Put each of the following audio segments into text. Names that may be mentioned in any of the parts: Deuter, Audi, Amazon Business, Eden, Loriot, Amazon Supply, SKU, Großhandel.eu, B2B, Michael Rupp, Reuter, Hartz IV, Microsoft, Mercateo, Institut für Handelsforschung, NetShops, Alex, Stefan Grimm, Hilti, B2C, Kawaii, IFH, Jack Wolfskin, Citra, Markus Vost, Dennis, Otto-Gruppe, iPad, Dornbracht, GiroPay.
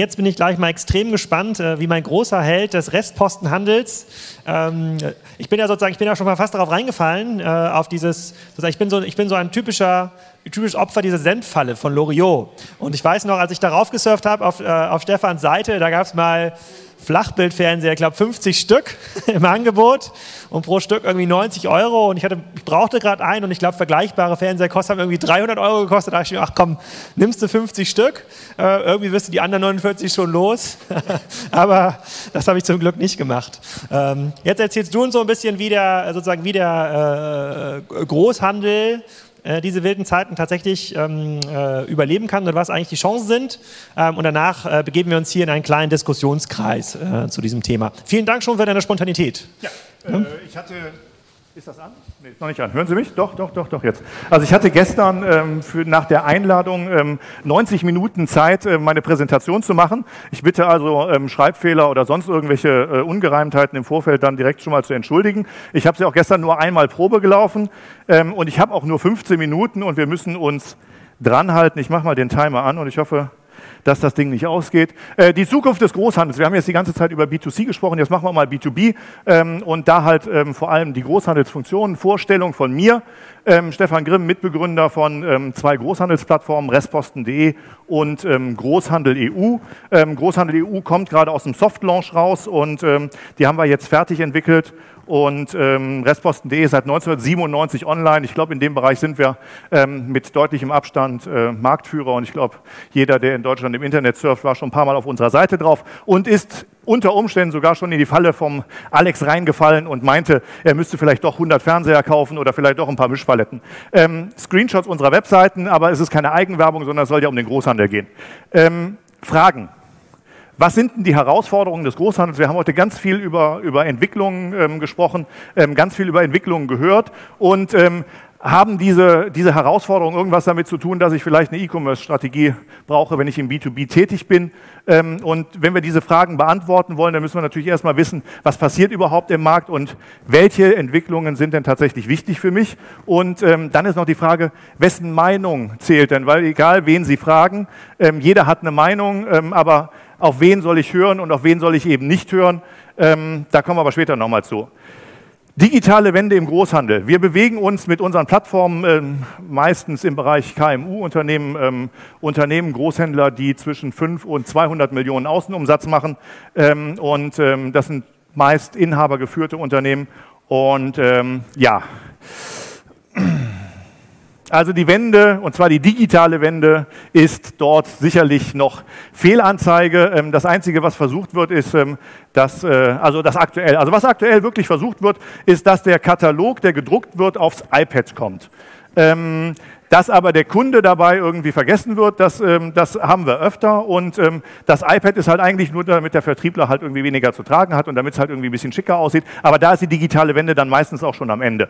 Jetzt bin ich gleich mal extrem gespannt, wie mein großer Held des Restpostenhandels. Ich bin ja schon mal fast darauf reingefallen, auf dieses. Ich bin so ein typisches Opfer dieser Senffalle von Loriot. Und ich weiß noch, als ich darauf gesurft habe auf Stefans Seite, da gab es mal Flachbildfernseher, ich glaube 50 Stück im Angebot und pro Stück irgendwie 90 €. Und ich brauchte gerade einen und ich glaube, vergleichbare Fernseher haben irgendwie 300 € gekostet. Da dachte ich mir, ach komm, nimmst du 50 Stück, irgendwie wirst du die anderen 49 schon los. Aber das habe ich zum Glück nicht gemacht. Jetzt erzählst du uns so ein bisschen, wie der Großhandel diese wilden Zeiten tatsächlich überleben kann und was eigentlich die Chancen sind. Und danach begeben wir uns hier in einen kleinen Diskussionskreis zu diesem Thema. Vielen Dank schon für deine Spontanität. Ja, ich hatte... Ist das an? Nee, ist noch nicht an. Hören Sie mich? Doch, jetzt. Also ich hatte gestern nach der Einladung 90 Minuten Zeit, meine Präsentation zu machen. Ich bitte also Schreibfehler oder sonst irgendwelche Ungereimtheiten im Vorfeld dann direkt schon mal zu entschuldigen. Ich habe sie auch gestern nur einmal Probe gelaufen und ich habe auch nur 15 Minuten und wir müssen uns dran halten. Ich mache mal den Timer an und ich hoffe, dass das Ding nicht ausgeht. Die Zukunft des Großhandels. Wir haben jetzt die ganze Zeit über B2C gesprochen, jetzt machen wir mal B2B und da halt vor allem die Großhandelsfunktionen. Vorstellung von mir, Stefan Grimm, Mitbegründer von zwei Großhandelsplattformen, Restposten.de und Großhandel.eu. Großhandel.eu kommt gerade aus dem Softlaunch raus und die haben wir jetzt fertig entwickelt. Und Restposten.de seit 1997 online. Ich glaube, in dem Bereich sind wir mit deutlichem Abstand Marktführer. Und ich glaube, jeder, der in Deutschland im Internet surft, war schon ein paar Mal auf unserer Seite drauf und ist unter Umständen sogar schon in die Falle vom Alex reingefallen und meinte, er müsste vielleicht doch 100 Fernseher kaufen oder vielleicht doch ein paar Mischpaletten. Screenshots unserer Webseiten, aber es ist keine Eigenwerbung, sondern es soll ja um den Großhandel gehen. Fragen. Was sind denn die Herausforderungen des Großhandels? Wir haben heute ganz viel über Entwicklungen gesprochen, ganz viel über Entwicklungen gehört und haben diese Herausforderungen irgendwas damit zu tun, dass ich vielleicht eine E-Commerce-Strategie brauche, wenn ich im B2B tätig bin? Und wenn wir diese Fragen beantworten wollen, dann müssen wir natürlich erstmal wissen, was passiert überhaupt im Markt und welche Entwicklungen sind denn tatsächlich wichtig für mich? Und dann ist noch die Frage, wessen Meinung zählt denn? Weil egal, wen Sie fragen, jeder hat eine Meinung, aber auf wen soll ich hören und auf wen soll ich eben nicht hören? Da kommen wir aber später nochmal zu. Digitale Wende im Großhandel. Wir bewegen uns mit unseren Plattformen meistens im Bereich KMU-Unternehmen, Großhändler, die zwischen 5 und 200 Millionen Außenumsatz machen. Das sind meist inhabergeführte Unternehmen. Und ja... Also die Wende, und zwar die digitale Wende, ist dort sicherlich noch Fehlanzeige. Das Einzige, was versucht wird, ist, was aktuell wirklich versucht wird, ist, dass der Katalog, der gedruckt wird, aufs iPad kommt. Dass aber der Kunde dabei irgendwie vergessen wird, das haben wir öfter. Und das iPad ist halt eigentlich nur, damit der Vertriebler halt irgendwie weniger zu tragen hat und damit es halt irgendwie ein bisschen schicker aussieht. Aber da ist die digitale Wende dann meistens auch schon am Ende.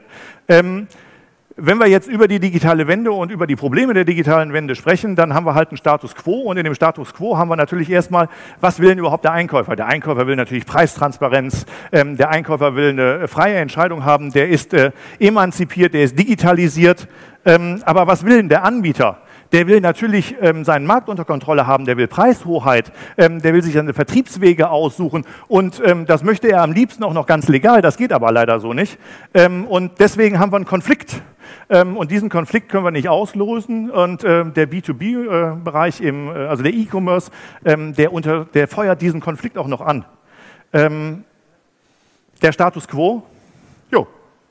Wenn wir jetzt über die digitale Wende und über die Probleme der digitalen Wende sprechen, dann haben wir halt einen Status Quo und in dem Status Quo haben wir natürlich erstmal, was will denn überhaupt der Einkäufer? Der Einkäufer will natürlich Preistransparenz, der Einkäufer will eine freie Entscheidung haben, der ist emanzipiert, der ist digitalisiert, aber was will denn der Anbieter? Der will natürlich seinen Markt unter Kontrolle haben, der will Preishoheit, der will sich seine Vertriebswege aussuchen und das möchte er am liebsten auch noch ganz legal, das geht aber leider so nicht. Und deswegen haben wir einen Konflikt und diesen Konflikt können wir nicht auslösen und der B2B-Bereich, also der E-Commerce, der feuert diesen Konflikt auch noch an. Der Status Quo, jo,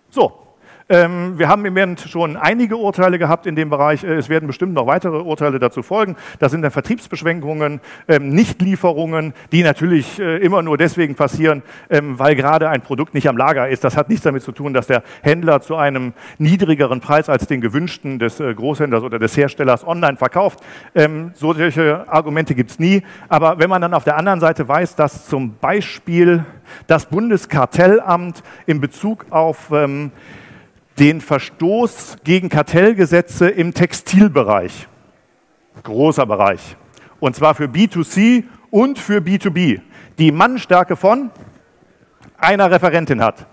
so. Wir haben im Moment schon einige Urteile gehabt in dem Bereich. Es werden bestimmt noch weitere Urteile dazu folgen. Das sind dann Vertriebsbeschränkungen, Nichtlieferungen, die natürlich immer nur deswegen passieren, weil gerade ein Produkt nicht am Lager ist. Das hat nichts damit zu tun, dass der Händler zu einem niedrigeren Preis als den gewünschten des Großhändlers oder des Herstellers online verkauft. Solche Argumente gibt es nie. Aber wenn man dann auf der anderen Seite weiß, dass zum Beispiel das Bundeskartellamt in Bezug auf den Verstoß gegen Kartellgesetze im Textilbereich. Großer Bereich. Und zwar für B2C und für B2B. Die Mannstärke von einer Referentin hat.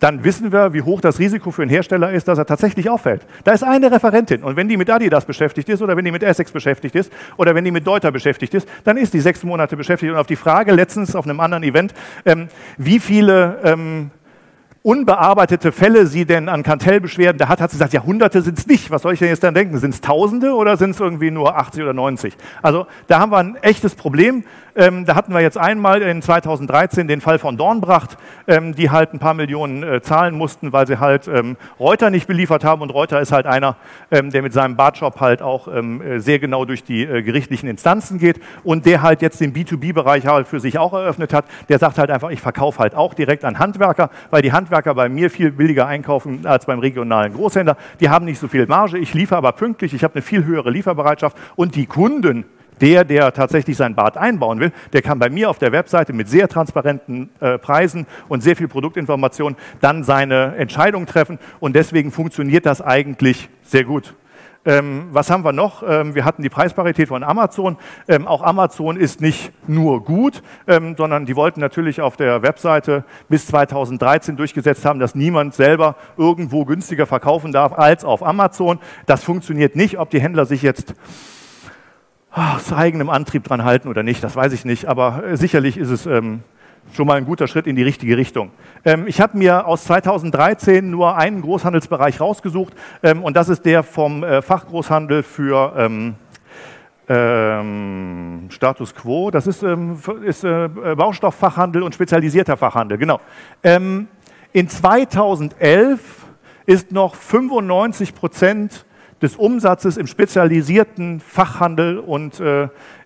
dann wissen wir, wie hoch das Risiko für einen Hersteller ist, dass er tatsächlich auffällt. Da ist eine Referentin und wenn die mit Adidas beschäftigt ist oder wenn die mit Essex beschäftigt ist oder wenn die mit Deuter beschäftigt ist, dann ist die 6 Monate beschäftigt. Und auf die Frage letztens auf einem anderen Event, wie viele unbearbeitete Fälle sie denn an Kartellbeschwerden da hat, hat sie gesagt, ja, Hunderte sind es nicht. Was soll ich denn jetzt dann denken? Sind es Tausende oder sind es irgendwie nur 80 oder 90? Also da haben wir ein echtes Problem. Da hatten wir jetzt einmal in 2013 den Fall von Dornbracht, die halt ein paar Millionen zahlen mussten, weil sie halt Reuter nicht beliefert haben. Und Reuter ist halt einer, der mit seinem Bartshop halt auch sehr genau durch die gerichtlichen Instanzen geht und der halt jetzt den B2B-Bereich halt für sich auch eröffnet hat. Der sagt halt einfach, ich verkaufe halt auch direkt an Handwerker, weil die Handwerker bei mir viel billiger einkaufen als beim regionalen Großhändler. Die haben nicht so viel Marge, ich liefere aber pünktlich, ich habe eine viel höhere Lieferbereitschaft und die Kunden, der tatsächlich sein Bad einbauen will, der kann bei mir auf der Webseite mit sehr transparenten Preisen und sehr viel Produktinformation dann seine Entscheidung treffen und deswegen funktioniert das eigentlich sehr gut. Was haben wir noch? Wir hatten die Preisparität von Amazon. Auch Amazon ist nicht nur gut, sondern die wollten natürlich auf der Webseite bis 2013 durchgesetzt haben, dass niemand selber irgendwo günstiger verkaufen darf als auf Amazon. Das funktioniert nicht, ob die Händler sich jetzt aus eigenem Antrieb dran halten oder nicht, das weiß ich nicht, aber sicherlich ist es schon mal ein guter Schritt in die richtige Richtung. Ich habe mir aus 2013 nur einen Großhandelsbereich rausgesucht und das ist der vom Fachgroßhandel für Status Quo. Das ist Baustofffachhandel und spezialisierter Fachhandel, genau. In 2011 ist noch 95% des Umsatzes im spezialisierten Fachhandel und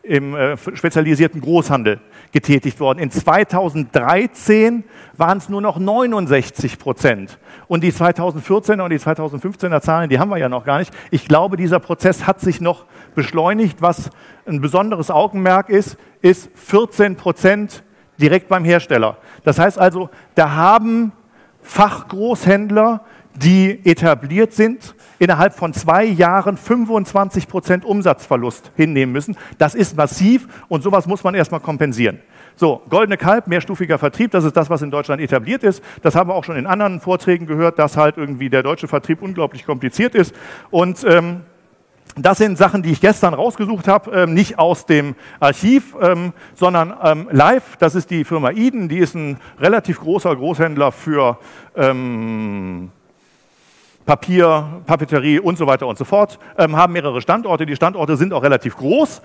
im spezialisierten Großhandel getätigt worden. In 2013 waren es nur noch 69%. Und die 2014er und die 2015er Zahlen, die haben wir ja noch gar nicht. Ich glaube, dieser Prozess hat sich noch beschleunigt. Was ein besonderes Augenmerk ist 14% direkt beim Hersteller. Das heißt also, da haben Fachgroßhändler, die etabliert sind, innerhalb von 2 Jahren 25% Umsatzverlust hinnehmen müssen. Das ist massiv und sowas muss man erstmal kompensieren. So, Goldene Kalb, mehrstufiger Vertrieb, das ist das, was in Deutschland etabliert ist. Das haben wir auch schon in anderen Vorträgen gehört, dass halt irgendwie der deutsche Vertrieb unglaublich kompliziert ist. Und das sind Sachen, die ich gestern rausgesucht habe, nicht aus dem Archiv, sondern live. Das ist die Firma Eden, die ist ein relativ großer Großhändler für Papier, Papeterie und so weiter und so fort, haben mehrere Standorte. Die Standorte sind auch relativ groß,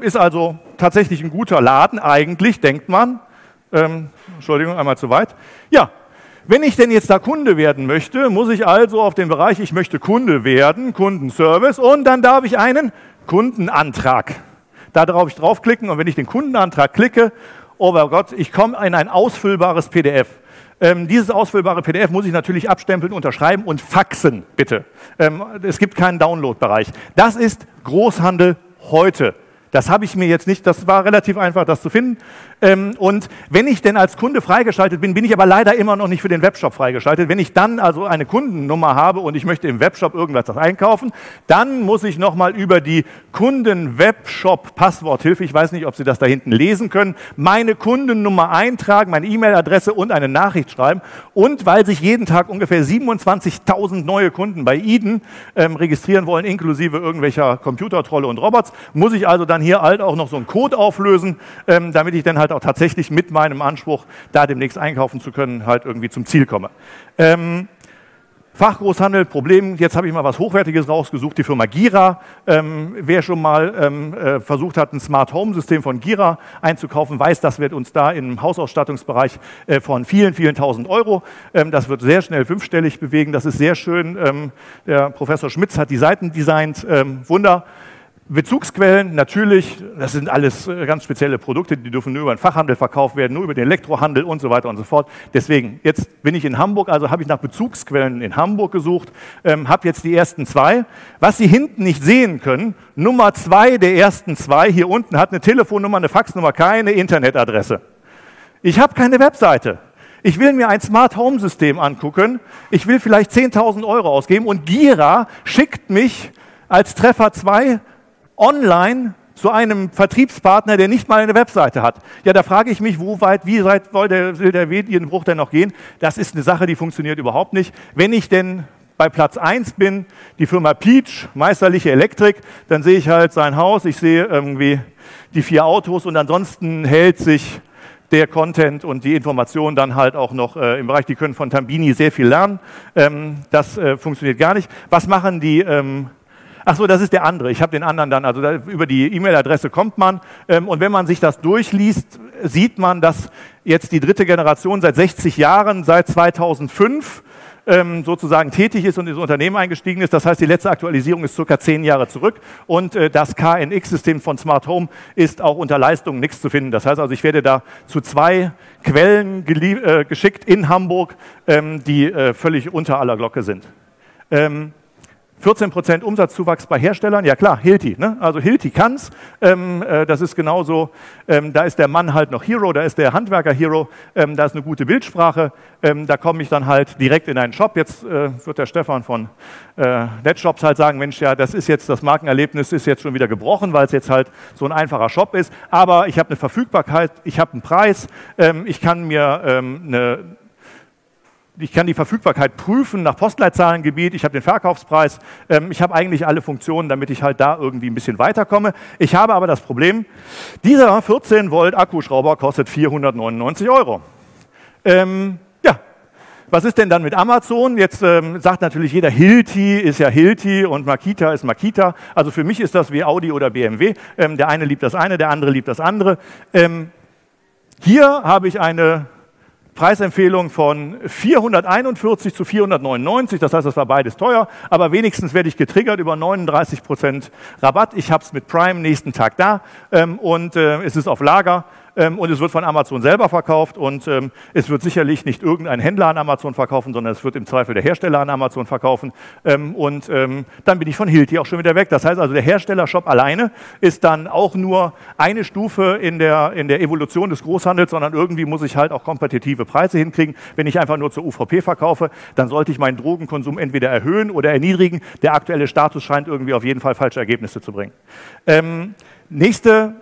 ist also tatsächlich ein guter Laden eigentlich, denkt man. Entschuldigung, einmal zu weit. Ja, wenn ich denn jetzt da Kunde werden möchte, muss ich also auf den Bereich, ich möchte Kunde werden, Kundenservice und dann darf ich einen Kundenantrag. Da darf ich draufklicken und wenn ich den Kundenantrag klicke, oh mein Gott, ich komme in ein ausfüllbares PDF. Dieses ausfüllbare PDF muss ich natürlich abstempeln, unterschreiben und faxen, bitte. Es gibt keinen Download-Bereich. Das ist Großhandel heute. Das habe ich mir jetzt nicht, das war relativ einfach, das zu finden. Und wenn ich denn als Kunde freigeschaltet bin, bin ich aber leider immer noch nicht für den Webshop freigeschaltet. Wenn ich dann also eine Kundennummer habe und ich möchte im Webshop irgendwas einkaufen, dann muss ich nochmal über die Kunden-Webshop-Passworthilfe, ich weiß nicht, ob Sie das da hinten lesen können, meine Kundennummer eintragen, meine E-Mail-Adresse und eine Nachricht schreiben. Und weil sich jeden Tag ungefähr 27.000 neue Kunden bei Eden registrieren wollen, inklusive irgendwelcher Computertrolle und Robots, muss ich also dann hier halt auch noch so einen Code auflösen, damit ich dann halt auch tatsächlich mit meinem Anspruch, da demnächst einkaufen zu können, halt irgendwie zum Ziel komme. Fachgroßhandel, Problem, jetzt habe ich mal was Hochwertiges rausgesucht, die Firma Gira. Wer schon mal versucht hat, ein Smart-Home-System von Gira einzukaufen, weiß, das wird uns da im Hausausstattungsbereich von vielen, vielen tausend Euro. Das wird sehr schnell fünfstellig bewegen, das ist sehr schön. Der Professor Schmitz hat die Seiten designt, Wunder. Bezugsquellen, natürlich, das sind alles ganz spezielle Produkte, die dürfen nur über den Fachhandel verkauft werden, nur über den Elektrohandel und so weiter und so fort. Deswegen, jetzt bin ich in Hamburg, also habe ich nach Bezugsquellen in Hamburg gesucht, habe jetzt die ersten 2. Was Sie hinten nicht sehen können, Nummer 2 der ersten 2 hier unten hat eine Telefonnummer, eine Faxnummer, keine Internetadresse. Ich habe keine Webseite. Ich will mir ein Smart-Home-System angucken, ich will vielleicht 10.000 Euro ausgeben und Gira schickt mich als Treffer 2 online zu einem Vertriebspartner, der nicht mal eine Webseite hat. Ja, da frage ich mich, wie weit soll der Medienbruch denn noch gehen? Das ist eine Sache, die funktioniert überhaupt nicht. Wenn ich denn bei Platz 1 bin, die Firma Peach, meisterliche Elektrik, dann sehe ich halt sein Haus, ich sehe irgendwie die 4 Autos und ansonsten hält sich der Content und die Informationen dann halt auch noch im Bereich, die können von Tambini sehr viel lernen, das funktioniert gar nicht. Was machen die... Ach so, das ist der andere. Ich habe den anderen dann, also da, über die E-Mail-Adresse kommt man. Und wenn man sich das durchliest, sieht man, dass jetzt die dritte Generation seit 60 Jahren, seit 2005 sozusagen tätig ist und ins Unternehmen eingestiegen ist. Das heißt, die letzte Aktualisierung ist circa 10 Jahre zurück. Und das KNX-System von Smart Home ist auch unter Leistungen nichts zu finden. Das heißt also, ich werde da zu 2 Quellen geschickt in Hamburg, die völlig unter aller Glocke sind. 14% Umsatzzuwachs bei Herstellern, ja klar, Hilti, ne? Also Hilti kann's, das ist genauso, da ist der Mann halt noch Hero, da ist der Handwerker Hero, da ist eine gute Bildsprache, da komme ich dann halt direkt in einen Shop. Jetzt wird der Stefan von NetShops halt sagen, Mensch, ja, das ist jetzt, das Markenerlebnis ist jetzt schon wieder gebrochen, weil es jetzt halt so ein einfacher Shop ist, aber ich habe eine Verfügbarkeit, ich habe einen Preis, ich kann mir ich kann die Verfügbarkeit prüfen nach Postleitzahlengebiet, ich habe den Verkaufspreis, ich habe eigentlich alle Funktionen, damit ich halt da irgendwie ein bisschen weiterkomme. Ich habe aber das Problem, dieser 14-Volt-Akkuschrauber kostet 499 €. Ja, was ist denn dann mit Amazon? Jetzt sagt natürlich jeder, Hilti ist ja Hilti und Makita ist Makita. Also für mich ist das wie Audi oder BMW. Der eine liebt das eine, der andere liebt das andere. Hier habe ich eine Preisempfehlung von 441 zu 499, das heißt, das war beides teuer, aber wenigstens werde ich getriggert über 39% Rabatt. Ich habe es mit Prime nächsten Tag da und es ist auf Lager und es wird von Amazon selber verkauft und es wird sicherlich nicht irgendein Händler an Amazon verkaufen, sondern es wird im Zweifel der Hersteller an Amazon verkaufen und dann bin ich von Hilti auch schon wieder weg. Das heißt also, der Herstellershop alleine ist dann auch nur eine Stufe in der Evolution des Großhandels, sondern irgendwie muss ich halt auch kompetitive Preise hinkriegen. Wenn ich einfach nur zur UVP verkaufe, dann sollte ich meinen Drogenkonsum entweder erhöhen oder erniedrigen. Der aktuelle Status scheint irgendwie auf jeden Fall falsche Ergebnisse zu bringen. Nächste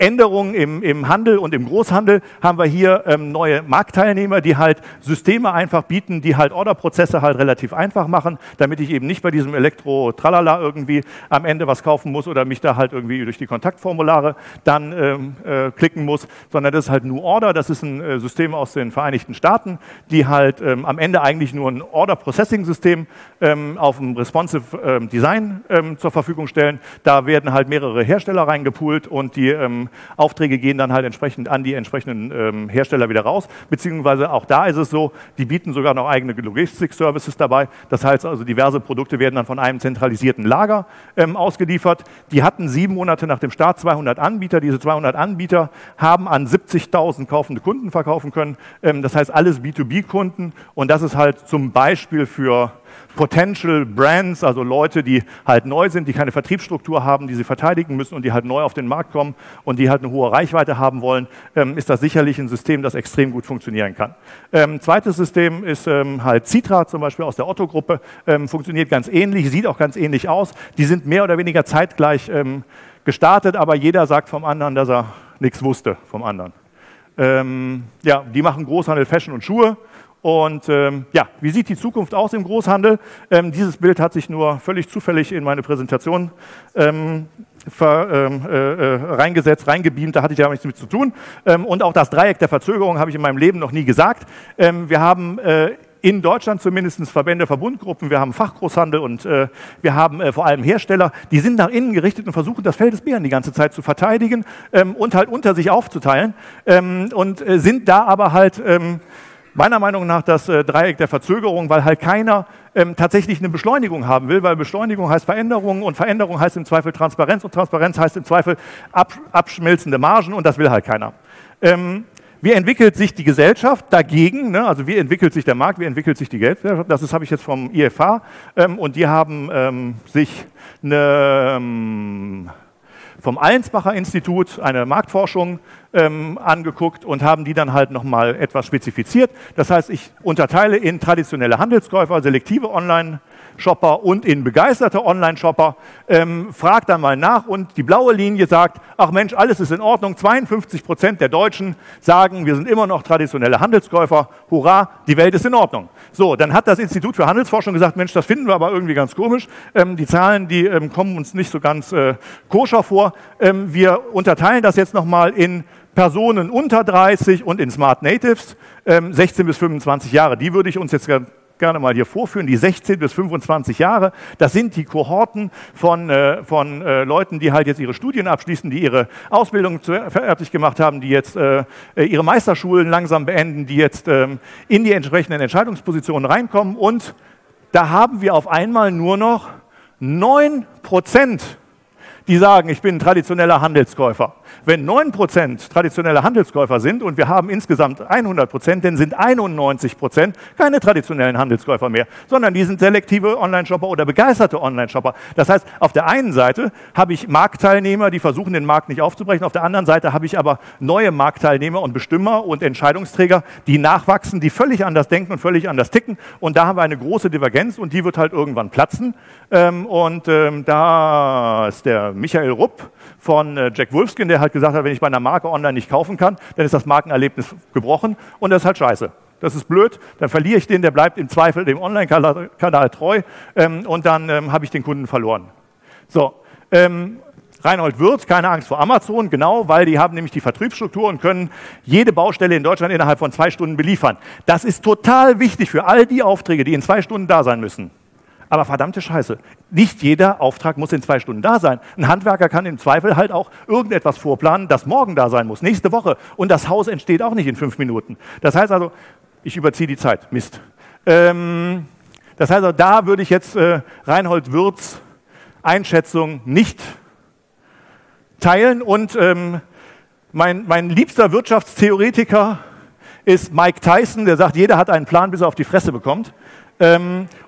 Änderungen im Handel und im Großhandel haben wir hier neue Marktteilnehmer, die halt Systeme einfach bieten, die halt Orderprozesse halt relativ einfach machen, damit ich eben nicht bei diesem Elektro-Tralala irgendwie am Ende was kaufen muss oder mich da halt irgendwie durch die Kontaktformulare dann klicken muss, sondern das ist halt New Order, das ist ein System aus den Vereinigten Staaten, die halt am Ende eigentlich nur ein Order-Processing-System auf dem Responsive Design zur Verfügung stellen. Da werden halt mehrere Hersteller reingepoolt und die Aufträge gehen dann halt entsprechend an die entsprechenden Hersteller wieder raus, beziehungsweise auch da ist es so, die bieten sogar noch eigene Logistik-Services dabei, das heißt also diverse Produkte werden dann von einem zentralisierten Lager ausgeliefert. Die hatten 7 Monate nach dem Start 200 Anbieter, diese 200 Anbieter haben an 70.000 kaufende Kunden verkaufen können, das heißt alles B2B-Kunden und das ist halt zum Beispiel für Potential Brands, also Leute, die halt neu sind, die keine Vertriebsstruktur haben, die sie verteidigen müssen und die halt neu auf den Markt kommen und die halt eine hohe Reichweite haben wollen, ist das sicherlich ein System, das extrem gut funktionieren kann. Zweites System ist halt Citra, zum Beispiel aus der Otto-Gruppe, funktioniert ganz ähnlich, sieht auch ganz ähnlich aus. Die sind mehr oder weniger zeitgleich gestartet, aber jeder sagt vom anderen, dass er nichts wusste vom anderen. Ja, die machen Großhandel, Fashion und Schuhe. Und ja, wie sieht die Zukunft aus im Großhandel? Dieses Bild hat sich nur völlig zufällig in meine Präsentation reingebeamt, da hatte ich ja nichts mit zu tun. Und auch das Dreieck der Verzögerung habe ich in meinem Leben noch nie gesagt. Wir haben in Deutschland zumindest Verbände, Verbundgruppen, wir haben Fachgroßhandel und wir haben vor allem Hersteller, die sind nach innen gerichtet und versuchen, das Feld des Bären die ganze Zeit zu verteidigen und halt unter sich aufzuteilen und sind da aber halt... meiner Meinung nach das Dreieck der Verzögerung, weil halt keiner tatsächlich eine Beschleunigung haben will, weil Beschleunigung heißt Veränderung und Veränderung heißt im Zweifel Transparenz und Transparenz heißt im Zweifel abschmelzende Margen und das will halt keiner. Wie entwickelt sich die Gesellschaft dagegen, ne? Also wie entwickelt sich der Markt, wie entwickelt sich die Gesellschaft, das habe ich jetzt vom IFH und die haben sich vom Allensbacher Institut eine Marktforschung angeguckt und haben die dann halt nochmal etwas spezifiziert. Das heißt, ich unterteile in traditionelle Handelskäufer, selektive Online Online-Shopper und in begeisterte Online-Shopper. Fragt dann mal nach und die blaue Linie sagt, ach Mensch, alles ist in Ordnung. 52% der Deutschen sagen, wir sind immer noch traditionelle Handelskäufer. Hurra, die Welt ist in Ordnung. So, dann hat das Institut für Handelsforschung gesagt, Mensch, das finden wir aber irgendwie ganz komisch. Die Zahlen, die kommen uns nicht so ganz koscher vor. Wir unterteilen das jetzt nochmal in Personen unter 30 und in Smart Natives, 16 bis 25 Jahre. Die würde ich uns jetzt gerne mal hier vorführen, die 16 bis 25 Jahre. Das sind die Kohorten von Leuten, die halt jetzt ihre Studien abschließen, die ihre Ausbildung fertig gemacht haben, die jetzt ihre Meisterschulen langsam beenden, die jetzt in die entsprechenden Entscheidungspositionen reinkommen. Und da haben wir auf einmal nur noch 9%, die sagen, ich bin ein traditioneller Handelskäufer. Wenn 9% traditionelle Handelskäufer sind und wir haben insgesamt 100%, dann sind 91% keine traditionellen Handelskäufer mehr, sondern die sind selektive Online-Shopper oder begeisterte Online-Shopper. Das heißt, auf der einen Seite habe ich Marktteilnehmer, die versuchen, den Markt nicht aufzubrechen. Auf der anderen Seite habe ich aber neue Marktteilnehmer und Bestimmer und Entscheidungsträger, die nachwachsen, die völlig anders denken und völlig anders ticken. Und da haben wir eine große Divergenz und die wird halt irgendwann platzen. Und da ist der Michael Rupp von Jack Wolfskin, der halt gesagt hat, wenn ich bei einer Marke online nicht kaufen kann, dann ist das Markenerlebnis gebrochen und das ist halt scheiße. Das ist blöd, dann verliere ich den, der bleibt im Zweifel dem Online-Kanal treu und dann habe ich den Kunden verloren. So, Reinhold Würth, keine Angst vor Amazon, genau, weil die haben nämlich die Vertriebsstruktur und können jede Baustelle in Deutschland innerhalb von 2 Stunden beliefern. Das ist total wichtig für all die Aufträge, die in 2 Stunden da sein müssen. Aber verdammte Scheiße, nicht jeder Auftrag muss in 2 Stunden da sein. Ein Handwerker kann im Zweifel halt auch irgendetwas vorplanen, das morgen da sein muss, nächste Woche. Und das Haus entsteht auch nicht in 5 Minuten. Das heißt also, ich überziehe die Zeit, Mist. Das heißt also, da würde ich jetzt Reinhold Würths Einschätzung nicht teilen. Und mein liebster Wirtschaftstheoretiker ist Mike Tyson, der sagt, jeder hat einen Plan, bis er auf die Fresse bekommt.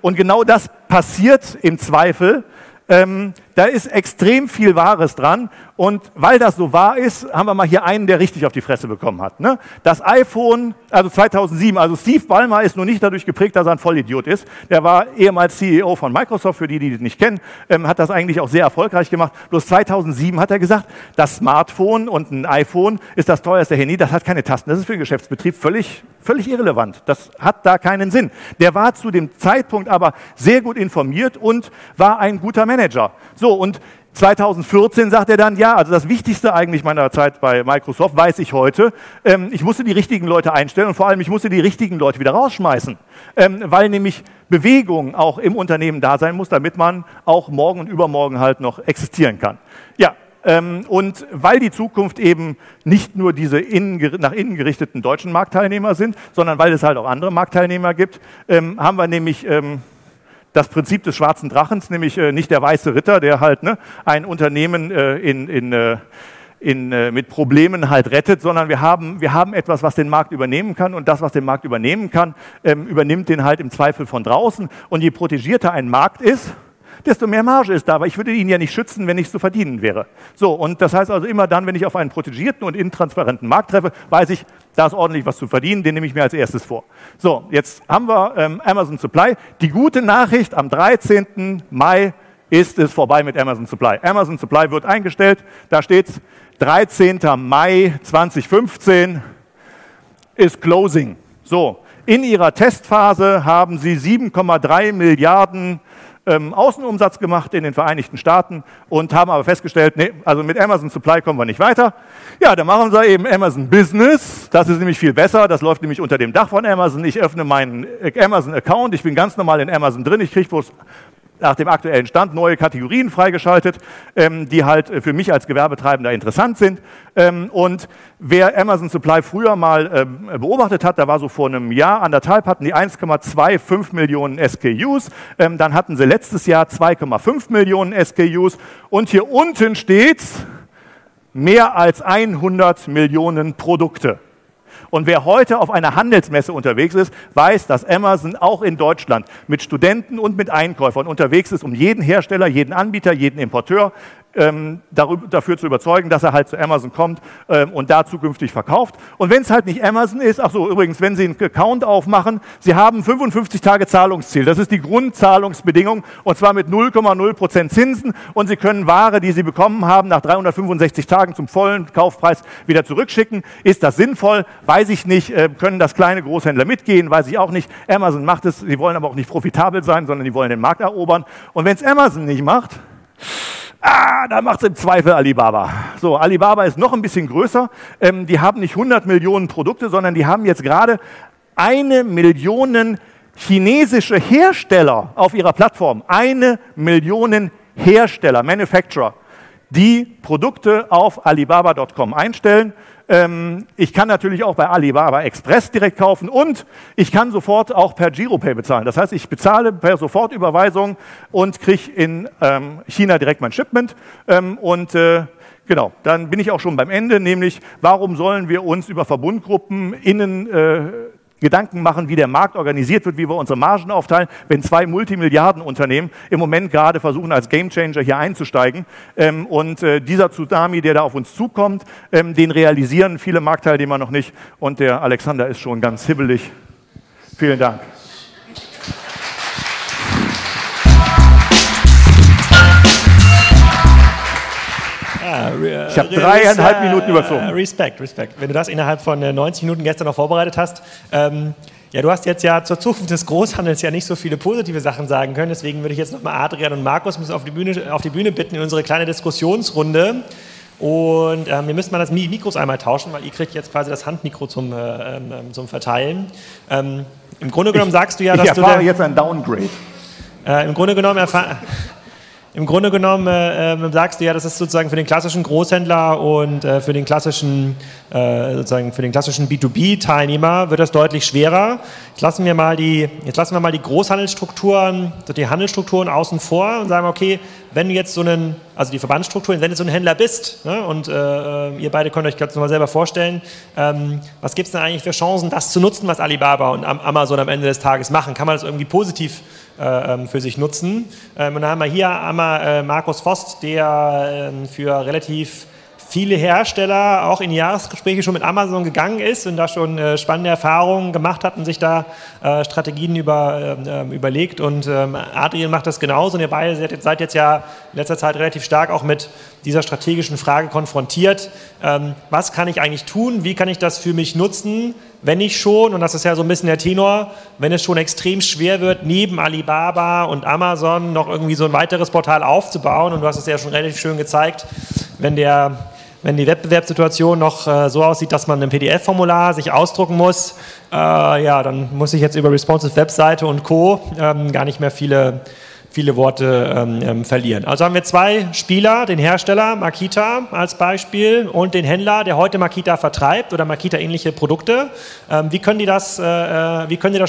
Und genau das passiert im Zweifel. Da ist extrem viel Wahres dran. Und weil das so wahr ist, haben wir mal hier einen, der richtig auf die Fresse bekommen hat. Ne? Das iPhone, also 2007, also Steve Ballmer ist nur nicht dadurch geprägt, dass er ein Vollidiot ist. Der war ehemals CEO von Microsoft, für die, die das nicht kennen, hat das eigentlich auch sehr erfolgreich gemacht. Bloß 2007 hat er gesagt, das Smartphone und ein iPhone ist das teuerste Handy, das hat keine Tasten, das ist für den Geschäftsbetrieb völlig irrelevant. Das hat da keinen Sinn. Der war zu dem Zeitpunkt aber sehr gut informiert und war ein guter Manager. So, und 2014 sagt er dann, ja, also das Wichtigste eigentlich meiner Zeit bei Microsoft, weiß ich heute, ich musste die richtigen Leute einstellen und vor allem, ich musste die richtigen Leute wieder rausschmeißen, weil nämlich Bewegung auch im Unternehmen da sein muss, damit man auch morgen und übermorgen halt noch existieren kann. Ja. Und weil die Zukunft eben nicht nur diese nach innen gerichteten deutschen Marktteilnehmer sind, sondern weil es halt auch andere Marktteilnehmer gibt, haben wir nämlich das Prinzip des schwarzen Drachens, nämlich nicht der weiße Ritter, der halt ein Unternehmen mit Problemen halt rettet, sondern wir haben etwas, was den Markt übernehmen kann und das, was den Markt übernehmen kann, übernimmt den halt im Zweifel von draußen. Und je protegierter ein Markt ist, desto mehr Marge ist da, aber ich würde ihn ja nicht schützen, wenn nichts zu verdienen wäre. So, und das heißt also immer dann, wenn ich auf einen protegierten und intransparenten Markt treffe, weiß ich, da ist ordentlich was zu verdienen, den nehme ich mir als erstes vor. So, jetzt haben wir Amazon Supply. Die gute Nachricht, am 13. Mai ist es vorbei mit Amazon Supply. Amazon Supply wird eingestellt, da steht's, 13. Mai 2015 ist Closing. So, in ihrer Testphase haben sie 7,3 Milliarden Außenumsatz gemacht in den Vereinigten Staaten und haben aber festgestellt, nee, also mit Amazon Supply kommen wir nicht weiter. Ja, dann machen sie eben Amazon Business, das ist nämlich viel besser, das läuft nämlich unter dem Dach von Amazon. Ich öffne meinen Amazon-Account, ich bin ganz normal in Amazon drin, ich kriege bloß nach dem aktuellen Stand neue Kategorien freigeschaltet, die halt für mich als Gewerbetreibender interessant sind. Und wer Amazon Supply früher mal beobachtet hat, da war so vor einem Jahr, anderthalb, hatten die 1,25 Millionen SKUs. Dann hatten sie letztes Jahr 2,5 Millionen SKUs. Und hier unten steht's, mehr als 100 Millionen Produkte. Und wer heute auf einer Handelsmesse unterwegs ist, weiß, dass Amazon auch in Deutschland mit Studenten und mit Einkäufern unterwegs ist, um jeden Hersteller, jeden Anbieter, jeden Importeur dafür zu überzeugen, dass er halt zu Amazon kommt und da zukünftig verkauft. Und wenn es halt nicht Amazon ist, ach so, übrigens, wenn Sie einen Account aufmachen, Sie haben 55 Tage Zahlungsziel. Das ist die Grundzahlungsbedingung und zwar mit 0,0% Zinsen und Sie können Ware, die Sie bekommen haben, nach 365 Tagen zum vollen Kaufpreis wieder zurückschicken. Ist das sinnvoll? Weiß ich nicht. Können das kleine Großhändler mitgehen? Weiß ich auch nicht. Amazon macht es. Sie wollen aber auch nicht profitabel sein, sondern die wollen den Markt erobern. Und wenn es Amazon nicht macht, da macht es im Zweifel Alibaba. So, Alibaba ist noch ein bisschen größer. Die haben nicht 100 Millionen Produkte, sondern die haben jetzt gerade 1 Million chinesische Hersteller auf ihrer Plattform. 1 Million Hersteller, Manufacturer, die Produkte auf Alibaba.com einstellen. Ich kann natürlich auch bei Alibaba Express direkt kaufen und ich kann sofort auch per GiroPay bezahlen. Das heißt, ich bezahle per Sofortüberweisung und kriege in China direkt mein Shipment. Genau, dann bin ich auch schon beim Ende, nämlich warum sollen wir uns über Verbundgruppen innen Gedanken machen, wie der Markt organisiert wird, wie wir unsere Margen aufteilen, wenn 2 Multimilliardenunternehmen im Moment gerade versuchen, als Gamechanger hier einzusteigen. Dieser Tsunami, der da auf uns zukommt, den realisieren viele Marktteilnehmer noch nicht. Und der Alexander ist schon ganz hibbelig. Vielen Dank. Ich habe 3,5 Minuten überzogen. Respekt. Wenn du das innerhalb von 90 Minuten gestern noch vorbereitet hast. Ja, du hast jetzt ja zur Zukunft des Großhandels ja nicht so viele positive Sachen sagen können. Deswegen würde ich jetzt nochmal Adrian und Markus auf die Bühne bitten in unsere kleine Diskussionsrunde. Und wir müssen mal das Mikros einmal tauschen, weil ihr kriegt jetzt quasi das Handmikro zum Verteilen. Im Grunde genommen sagst du ja, dass du... Ich erfahre jetzt ein Downgrade. Im Grunde genommen sagst du ja, das ist sozusagen für den klassischen Großhändler und für den klassischen B2B-Teilnehmer wird das deutlich schwerer. Jetzt lassen wir mal die Großhandelsstrukturen, die Handelsstrukturen außen vor und sagen, okay, wenn du jetzt also die Verbandsstrukturen, wenn du so ein Händler bist, ne, und ihr beide könnt euch das nochmal selber vorstellen, was gibt es denn eigentlich für Chancen, das zu nutzen, was Alibaba und Amazon am Ende des Tages machen? Kann man das irgendwie positiv für sich nutzen? Und dann haben wir hier einmal Markus Vost, der für relativ viele Hersteller auch in Jahresgespräche schon mit Amazon gegangen ist und da schon spannende Erfahrungen gemacht hat und sich da Strategien überlegt. Und Adrian macht das genauso. Und ihr beide seid jetzt ja in letzter Zeit relativ stark auch mit dieser strategischen Frage konfrontiert. Was kann ich eigentlich tun? Wie kann ich das für mich nutzen? Wenn ich schon, und das ist ja so ein bisschen der Tenor, wenn es schon extrem schwer wird, neben Alibaba und Amazon noch irgendwie so ein weiteres Portal aufzubauen, und du hast es ja schon relativ schön gezeigt, wenn die Wettbewerbssituation noch so aussieht, dass man ein PDF-Formular sich ausdrucken muss, ja, dann muss ich jetzt über Responsive Webseite und Co. Gar nicht mehr viele Worte verlieren. Also haben wir 2 Spieler, den Hersteller Makita als Beispiel und den Händler, der heute Makita vertreibt oder Makita-ähnliche Produkte. Wie können die das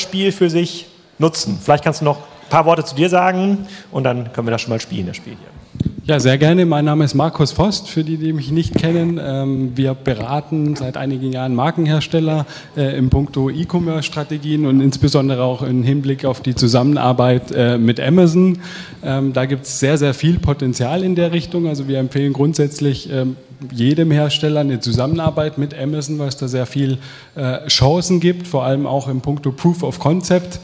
Spiel für sich nutzen? Vielleicht kannst du noch ein paar Worte zu dir sagen und dann können wir das schon mal spielen, das Spiel hier. Ja, sehr gerne. Mein Name ist Markus Vost, für die, die mich nicht kennen. Wir beraten seit einigen Jahren Markenhersteller in puncto E-Commerce-Strategien und insbesondere auch im Hinblick auf die Zusammenarbeit mit Amazon. Da gibt es sehr, sehr viel Potenzial in der Richtung. Also wir empfehlen grundsätzlich jedem Hersteller eine Zusammenarbeit mit Amazon, weil es da sehr viel Chancen gibt, vor allem auch in puncto Proof of Concept.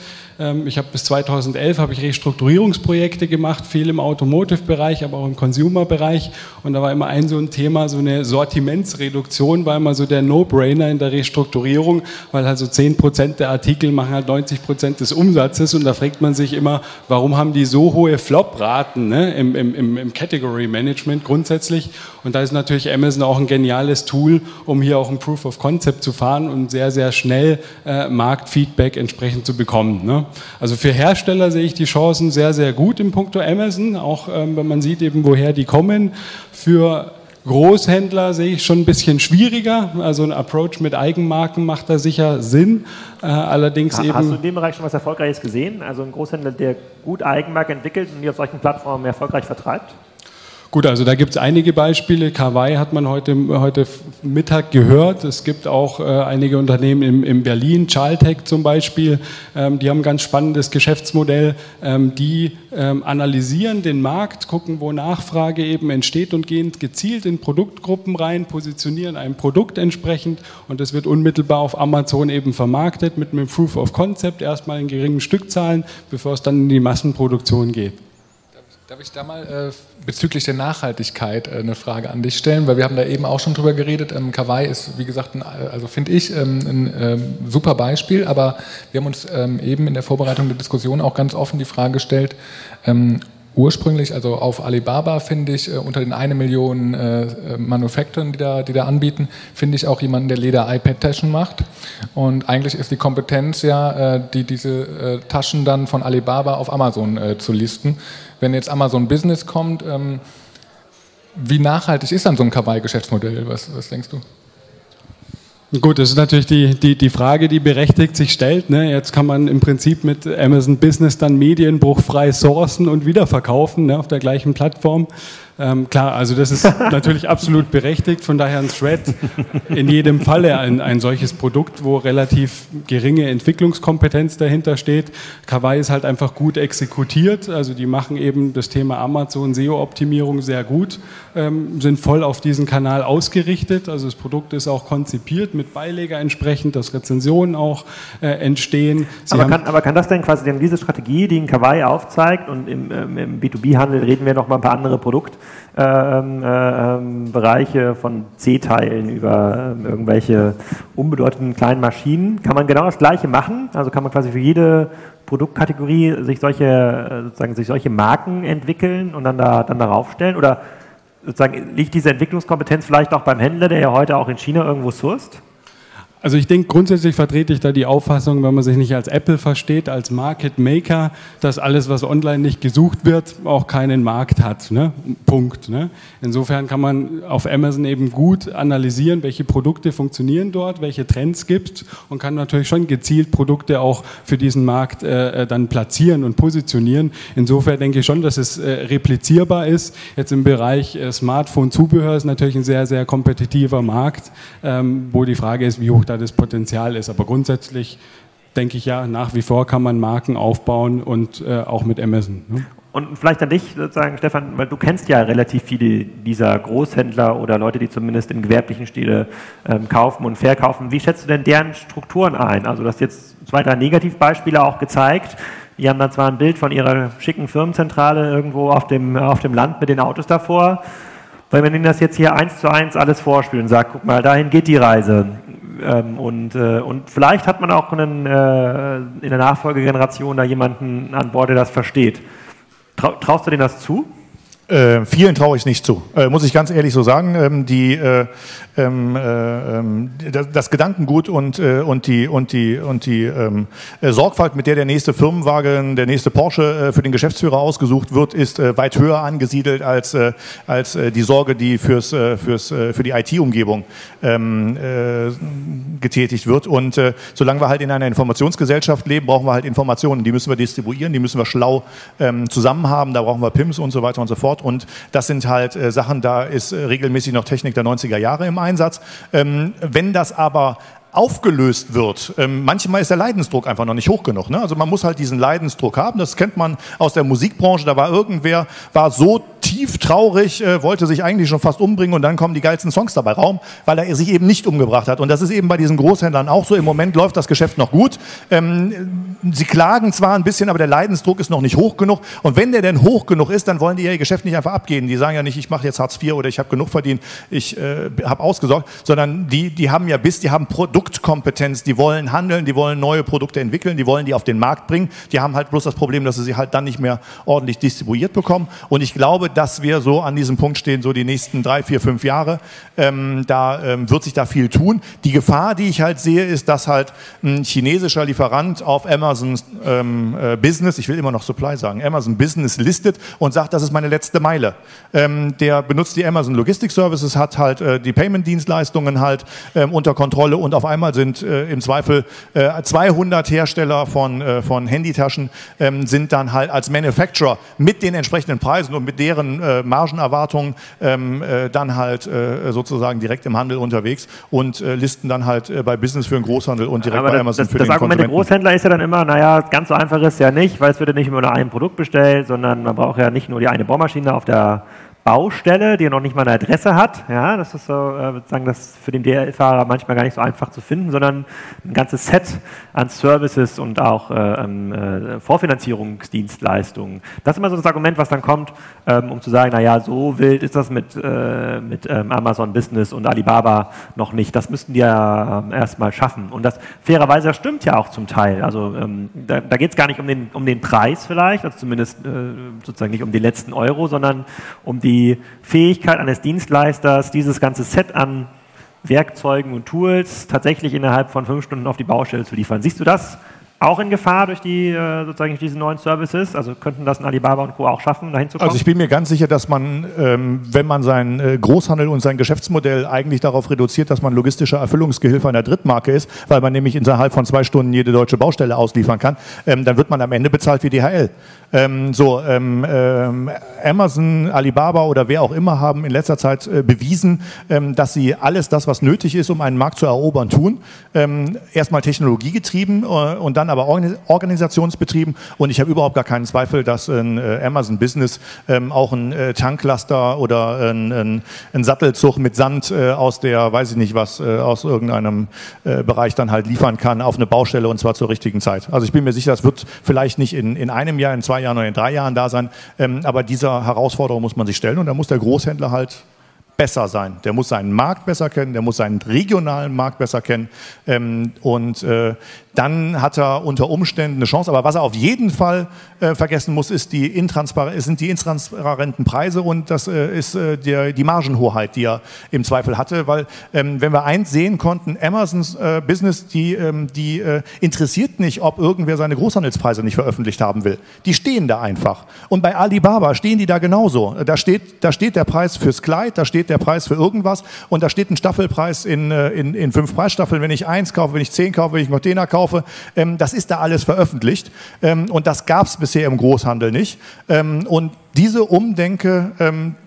Ich habe bis 2011 Restrukturierungsprojekte gemacht, viel im Automotive-Bereich, aber auch im Consumer-Bereich. Und da war immer ein Thema, so eine Sortimentsreduktion, war immer so der No-Brainer in der Restrukturierung, weil halt so 10% der Artikel machen halt 90% des Umsatzes. Und da fragt man sich immer, warum haben die so hohe Flop-Raten, ne, im Category-Management grundsätzlich. Und da ist natürlich Amazon auch ein geniales Tool, um hier auch ein Proof of Concept zu fahren und sehr, sehr schnell Marktfeedback entsprechend zu bekommen, ne? Also für Hersteller sehe ich die Chancen sehr, sehr gut in puncto Amazon, auch wenn man sieht eben, woher die kommen. Für Großhändler sehe ich schon ein bisschen schwieriger, also ein Approach mit Eigenmarken macht da sicher Sinn. Allerdings eben... Hast du in dem Bereich schon was Erfolgreiches gesehen? Also ein Großhändler, der gut Eigenmarken entwickelt und die auf solchen Plattformen erfolgreich vertreibt? Gut, also da gibt es einige Beispiele. Kawaii hat man heute Mittag gehört. Es gibt auch einige Unternehmen in Berlin, Childtech zum Beispiel, die haben ein ganz spannendes Geschäftsmodell. Die analysieren den Markt, gucken, wo Nachfrage eben entsteht und gehen gezielt in Produktgruppen rein, positionieren ein Produkt entsprechend und das wird unmittelbar auf Amazon eben vermarktet mit einem Proof of Concept, erstmal in geringen Stückzahlen, bevor es dann in die Massenproduktion geht. Darf ich da mal bezüglich der Nachhaltigkeit eine Frage an dich stellen? Weil wir haben da eben auch schon drüber geredet. Kawaii ist, wie gesagt, finde ich, ein super Beispiel. Aber wir haben uns eben in der Vorbereitung der Diskussion auch ganz offen die Frage gestellt, ursprünglich, also auf Alibaba finde ich, unter den 1 Million Manufacturern, die da anbieten, finde ich auch jemanden, der Leder-iPad-Taschen macht. Und eigentlich ist die Kompetenz ja, diese Taschen dann von Alibaba auf Amazon zu listen. Wenn jetzt Amazon Business kommt, wie nachhaltig ist dann so ein Kawaii-Geschäftsmodell? Was denkst du? Gut, das ist natürlich die Frage, die berechtigt sich stellt. Ne? Jetzt kann man im Prinzip mit Amazon Business dann medienbruchfrei sourcen und wiederverkaufen, ne, auf der gleichen Plattform. Klar, also das ist natürlich absolut berechtigt, von daher ein Thread. In jedem Falle ein solches Produkt, wo relativ geringe Entwicklungskompetenz dahinter steht. Kawaii ist halt einfach gut exekutiert, also die machen eben das Thema Amazon SEO-Optimierung sehr gut, sind voll auf diesen Kanal ausgerichtet, also das Produkt ist auch konzipiert mit Beileger entsprechend, dass Rezensionen auch entstehen. Aber kann das denn quasi denn diese Strategie, die in Kawaii aufzeigt, und im B2B-Handel reden wir noch mal ein paar andere Produkte, Bereiche von C-Teilen über irgendwelche unbedeutenden kleinen Maschinen. Kann man genau das Gleiche machen? Also kann man quasi für jede Produktkategorie sich solche Marken entwickeln und dann darauf stellen? Oder sozusagen liegt diese Entwicklungskompetenz vielleicht auch beim Händler, der ja heute auch in China irgendwo sourced? Also ich denke, grundsätzlich vertrete ich da die Auffassung, wenn man sich nicht als Apple versteht, als Market Maker, dass alles, was online nicht gesucht wird, auch keinen Markt hat. Ne? Punkt. Ne? Insofern kann man auf Amazon eben gut analysieren, welche Produkte funktionieren dort, welche Trends gibt und kann natürlich schon gezielt Produkte auch für diesen Markt dann platzieren und positionieren. Insofern denke ich schon, dass es replizierbar ist. Jetzt im Bereich Smartphone-Zubehör ist natürlich ein sehr, sehr kompetitiver Markt, wo die Frage ist, wie hoch da das Potenzial ist. Aber grundsätzlich denke ich ja, nach wie vor kann man Marken aufbauen und auch mit Amazon. Ne? Und vielleicht an dich sozusagen, Stefan, weil du kennst ja relativ viele dieser Großhändler oder Leute, die zumindest im gewerblichen Stile kaufen und verkaufen. Wie schätzt du denn deren Strukturen ein? Also du hast jetzt 2, 3 Negativbeispiele auch gezeigt. Die haben dann zwar ein Bild von ihrer schicken Firmenzentrale irgendwo auf dem Land mit den Autos davor. Weil man ihnen das jetzt hier 1:1 alles vorspielt und sagt, guck mal, dahin geht die Reise. Und vielleicht hat man auch in der Nachfolgegeneration da jemanden an Bord, der das versteht. Traust du denen das zu? Vielen traue ich nicht zu, muss ich ganz ehrlich so sagen. Das Gedankengut und die Sorgfalt, mit der nächste Firmenwagen, der nächste Porsche für den Geschäftsführer ausgesucht wird, ist weit höher angesiedelt als die Sorge, die für die IT-Umgebung getätigt wird. Und solange wir halt in einer Informationsgesellschaft leben, brauchen wir halt Informationen. Die müssen wir distribuieren, die müssen wir schlau zusammen haben. Da brauchen wir PIMs und so weiter und so fort. Und das sind halt Sachen, da ist regelmäßig noch Technik der 90er Jahre im Einsatz. Wenn das aber aufgelöst wird. Manchmal ist der Leidensdruck einfach noch nicht hoch genug. Ne? Also man muss halt diesen Leidensdruck haben. Das kennt man aus der Musikbranche. Da war irgendwer, war so tief traurig, wollte sich eigentlich schon fast umbringen und dann kommen die geilsten Songs dabei raum, weil er sich eben nicht umgebracht hat. Und das ist eben bei diesen Großhändlern auch so. Im Moment läuft das Geschäft noch gut. Sie klagen zwar ein bisschen, aber der Leidensdruck ist noch nicht hoch genug. Und wenn der denn hoch genug ist, dann wollen die ihr Geschäft nicht einfach abgeben. Die sagen ja nicht, ich mache jetzt Hartz IV oder ich habe genug verdient, ich habe ausgesorgt, sondern die haben ja die haben Produktkompetenz, die wollen handeln, die wollen neue Produkte entwickeln, die wollen die auf den Markt bringen. Die haben halt bloß das Problem, dass sie halt dann nicht mehr ordentlich distribuiert bekommen. Und ich glaube, dass wir so an diesem Punkt stehen, so die nächsten 3, 4, 5 Jahre. Wird sich da viel tun. Die Gefahr, die ich halt sehe, ist, dass halt ein chinesischer Lieferant auf Amazon Business, ich will immer noch Supply sagen, Amazon Business listet und sagt, das ist meine letzte Meile. Der benutzt die Amazon Logistic Services, hat halt die Payment-Dienstleistungen halt unter Kontrolle und auf einmal sind im Zweifel 200 Hersteller von Handytaschen sind dann halt als Manufacturer mit den entsprechenden Preisen und mit deren hohen Margenerwartungen dann halt sozusagen direkt im Handel unterwegs und listen dann halt bei Business für den Großhandel und direkt bei Amazon für den Konsumenten. Das Argument der Großhändler ist ja dann immer, naja, ganz so einfach ist es ja nicht, weil es wird ja nicht immer nur ein Produkt bestellt, sondern man braucht ja nicht nur die eine Bohrmaschine auf der Baustelle, die noch nicht mal eine Adresse hat. Ja, das ist so, sozusagen das für den DHL-Fahrer manchmal gar nicht so einfach zu finden, sondern ein ganzes Set an Services und auch Vorfinanzierungsdienstleistungen. Das ist immer so das Argument, was dann kommt, um zu sagen, naja, so wild ist das mit Amazon Business und Alibaba noch nicht. Das müssten die ja erstmal schaffen. Und das fairerweise stimmt ja auch zum Teil. Also da geht es gar nicht um den Preis vielleicht, also zumindest sozusagen nicht um den letzten Euro, sondern um die Fähigkeit eines Dienstleisters, dieses ganze Set an Werkzeugen und Tools tatsächlich innerhalb von 5 Stunden auf die Baustelle zu liefern. Siehst du das auch in Gefahr durch die sozusagen durch diese neuen Services? Also könnten das Alibaba und Co. auch schaffen, dahin zu kommen? Also ich bin mir ganz sicher, dass man, wenn man seinen Großhandel und sein Geschäftsmodell eigentlich darauf reduziert, dass man logistischer Erfüllungsgehilfe einer Drittmarke ist, weil man nämlich innerhalb von 2 Stunden jede deutsche Baustelle ausliefern kann, dann wird man am Ende bezahlt wie DHL. Amazon, Alibaba oder wer auch immer haben in letzter Zeit bewiesen, dass sie alles das, was nötig ist, um einen Markt zu erobern, tun. Erstmal technologiegetrieben und dann aber organisationsbetrieben. Und ich habe überhaupt gar keinen Zweifel, dass ein Amazon Business auch ein Tanklaster oder ein Sattelzug mit Sand aus der, weiß ich nicht was, aus irgendeinem Bereich dann halt liefern kann auf eine Baustelle und zwar zur richtigen Zeit. Also ich bin mir sicher, das wird vielleicht nicht in einem Jahr, in 2 Jahren oder in 3 Jahren da sein. Aber dieser Herausforderung muss man sich stellen und da muss der Großhändler halt besser sein. Der muss seinen Markt besser kennen, der muss seinen regionalen Markt besser kennen dann hat er unter Umständen eine Chance. Aber was er auf jeden Fall vergessen muss, ist sind die intransparenten Preise und das ist die Margenhoheit, die er im Zweifel hatte. Weil wenn wir eins sehen konnten, Amazons Business, die interessiert nicht, ob irgendwer seine Großhandelspreise nicht veröffentlicht haben will. Die stehen da einfach. Und bei Alibaba stehen die da genauso. Da steht der Preis fürs Kleid, da steht der Preis für irgendwas und da steht ein Staffelpreis in 5 Preisstaffeln. Wenn ich 1 kaufe, wenn ich 10 kaufe, wenn ich einen Container kaufe, das ist da alles veröffentlicht und das gab es bisher im Großhandel nicht und diese Umdenke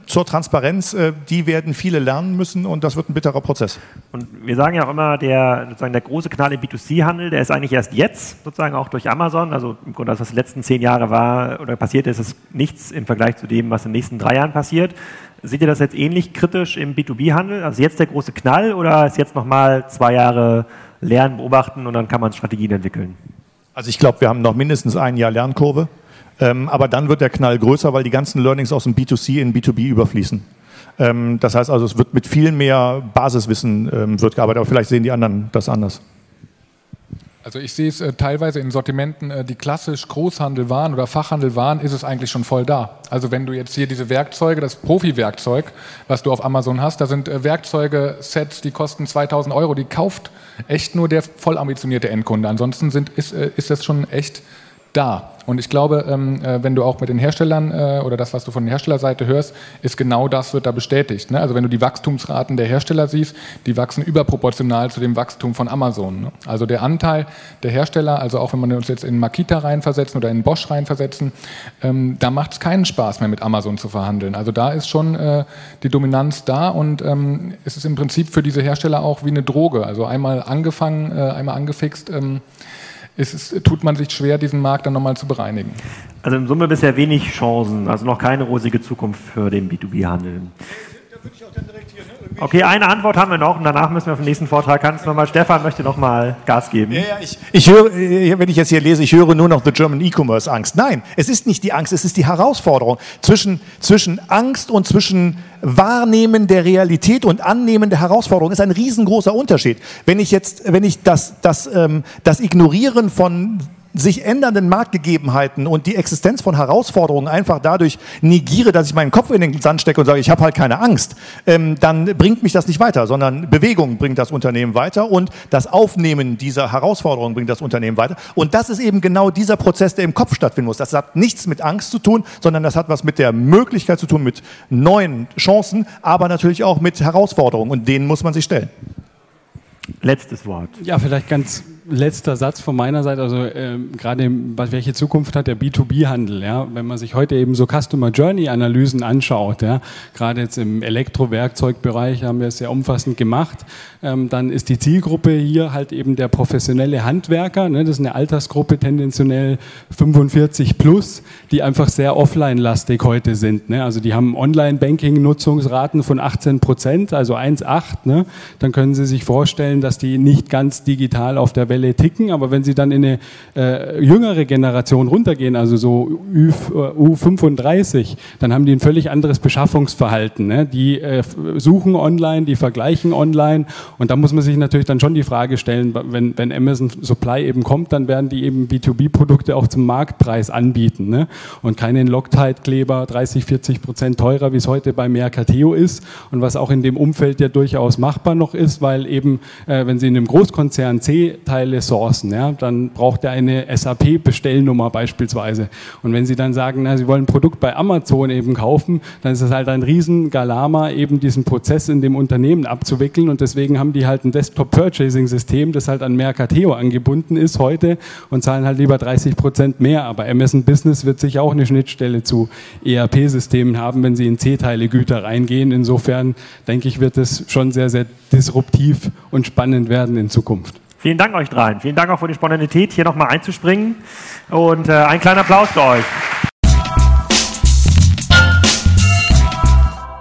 zur Transparenz, die werden viele lernen müssen und das wird ein bitterer Prozess. Und wir sagen ja auch immer, der große Knall im B2C-Handel, der ist eigentlich erst jetzt, sozusagen auch durch Amazon, also im Grunde das, was die letzten 10 Jahre war oder passiert ist, ist nichts im Vergleich zu dem, was in den nächsten 3 Jahren passiert. Seht ihr das jetzt ähnlich kritisch im B2B-Handel? Also jetzt der große Knall oder ist jetzt nochmal 2 Jahre lernen, beobachten und dann kann man Strategien entwickeln? Also ich glaube, wir haben noch mindestens ein Jahr Lernkurve, aber dann wird der Knall größer, weil die ganzen Learnings aus dem B2C in B2B überfließen. Das heißt also, es wird mit viel mehr Basiswissen gearbeitet, aber vielleicht sehen die anderen das anders. Also ich sehe es teilweise in Sortimenten, die klassisch Großhandel waren oder Fachhandel waren, ist es eigentlich schon voll da. Also wenn du jetzt hier diese Werkzeuge, das Profi-Werkzeug, was du auf Amazon hast, da sind Werkzeuge-Sets, die kosten 2000 Euro, die kauft echt nur der voll ambitionierte Endkunde. Ansonsten ist das schon echt da. Und ich glaube, wenn du auch mit den Herstellern oder das, was du von der Herstellerseite hörst, ist genau das, wird da bestätigt. Ne? Also wenn du die Wachstumsraten der Hersteller siehst, die wachsen überproportional zu dem Wachstum von Amazon. Ne? Also der Anteil der Hersteller, also auch wenn man uns jetzt in Makita reinversetzen oder in Bosch reinversetzen, da macht es keinen Spaß mehr, mit Amazon zu verhandeln. Also da ist schon die Dominanz da und es ist im Prinzip für diese Hersteller auch wie eine Droge. Also einmal angefangen, einmal angefixt, tut man sich schwer, diesen Markt dann nochmal zu bereinigen. Also in Summe bisher wenig Chancen, also noch keine rosige Zukunft für den B2B-Handel. Okay, eine Antwort haben wir noch und danach müssen wir auf den nächsten Vortrag. Stefan möchte nochmal Gas geben. Ja, ich höre, wenn ich jetzt hier lese, ich höre nur noch The German E-Commerce Angst. Nein, es ist nicht die Angst, es ist die Herausforderung zwischen Angst und zwischen Wahrnehmen der Realität und Annehmen der Herausforderung ist ein riesengroßer Unterschied. Wenn ich das Ignorieren von sich ändernden Marktgegebenheiten und die Existenz von Herausforderungen einfach dadurch negiere, dass ich meinen Kopf in den Sand stecke und sage, ich habe halt keine Angst, dann bringt mich das nicht weiter, sondern Bewegung bringt das Unternehmen weiter und das Aufnehmen dieser Herausforderungen bringt das Unternehmen weiter. Und das ist eben genau dieser Prozess, der im Kopf stattfinden muss. Das hat nichts mit Angst zu tun, sondern das hat was mit der Möglichkeit zu tun, mit neuen Chancen, aber natürlich auch mit Herausforderungen und denen muss man sich stellen. Letztes Wort. Ja, vielleicht ganz letzter Satz von meiner Seite, also gerade welche Zukunft hat der B2B-Handel, ja? Wenn man sich heute eben so Customer Journey-Analysen anschaut, ja? Gerade jetzt im Elektrowerkzeugbereich haben wir es sehr umfassend gemacht, dann ist die Zielgruppe hier halt eben der professionelle Handwerker, ne? Das ist eine Altersgruppe tendenziell 45 plus, die einfach sehr offline-lastig heute sind, ne? Also die haben Online-Banking-Nutzungsraten von 18%, also 1,8, ne? Dann können Sie sich vorstellen, dass die nicht ganz digital auf der Welle ticken, aber wenn sie dann in eine jüngere Generation runtergehen, also so U35, dann haben die ein völlig anderes Beschaffungsverhalten, ne? Die suchen online, die vergleichen online, und da muss man sich natürlich dann schon die Frage stellen, wenn Amazon Supply eben kommt, dann werden die eben B2B-Produkte auch zum Marktpreis anbieten, ne? Und keinen Loctite-Kleber 30-40% teurer, wie es heute bei Mercateo ist und was auch in dem Umfeld ja durchaus machbar noch ist, weil eben, wenn Sie in einem Großkonzern C-Teile sourcen, ja, dann braucht er eine SAP-Bestellnummer beispielsweise. Und wenn Sie dann sagen, na, Sie wollen ein Produkt bei Amazon eben kaufen, dann ist es halt ein riesen Galama, eben diesen Prozess in dem Unternehmen abzuwickeln, und deswegen haben die halt ein Desktop-Purchasing-System, das halt an Mercateo angebunden ist heute, und zahlen halt lieber 30% mehr. Aber Amazon Business wird sicher auch eine Schnittstelle zu ERP-Systemen haben, wenn Sie in C-Teile-Güter reingehen. Insofern, denke ich, wird das schon sehr, sehr disruptiv und spannend werden in Zukunft. Vielen Dank euch dreien. Vielen Dank auch für die Spontanität, hier nochmal einzuspringen. Und einen kleinen Applaus für euch.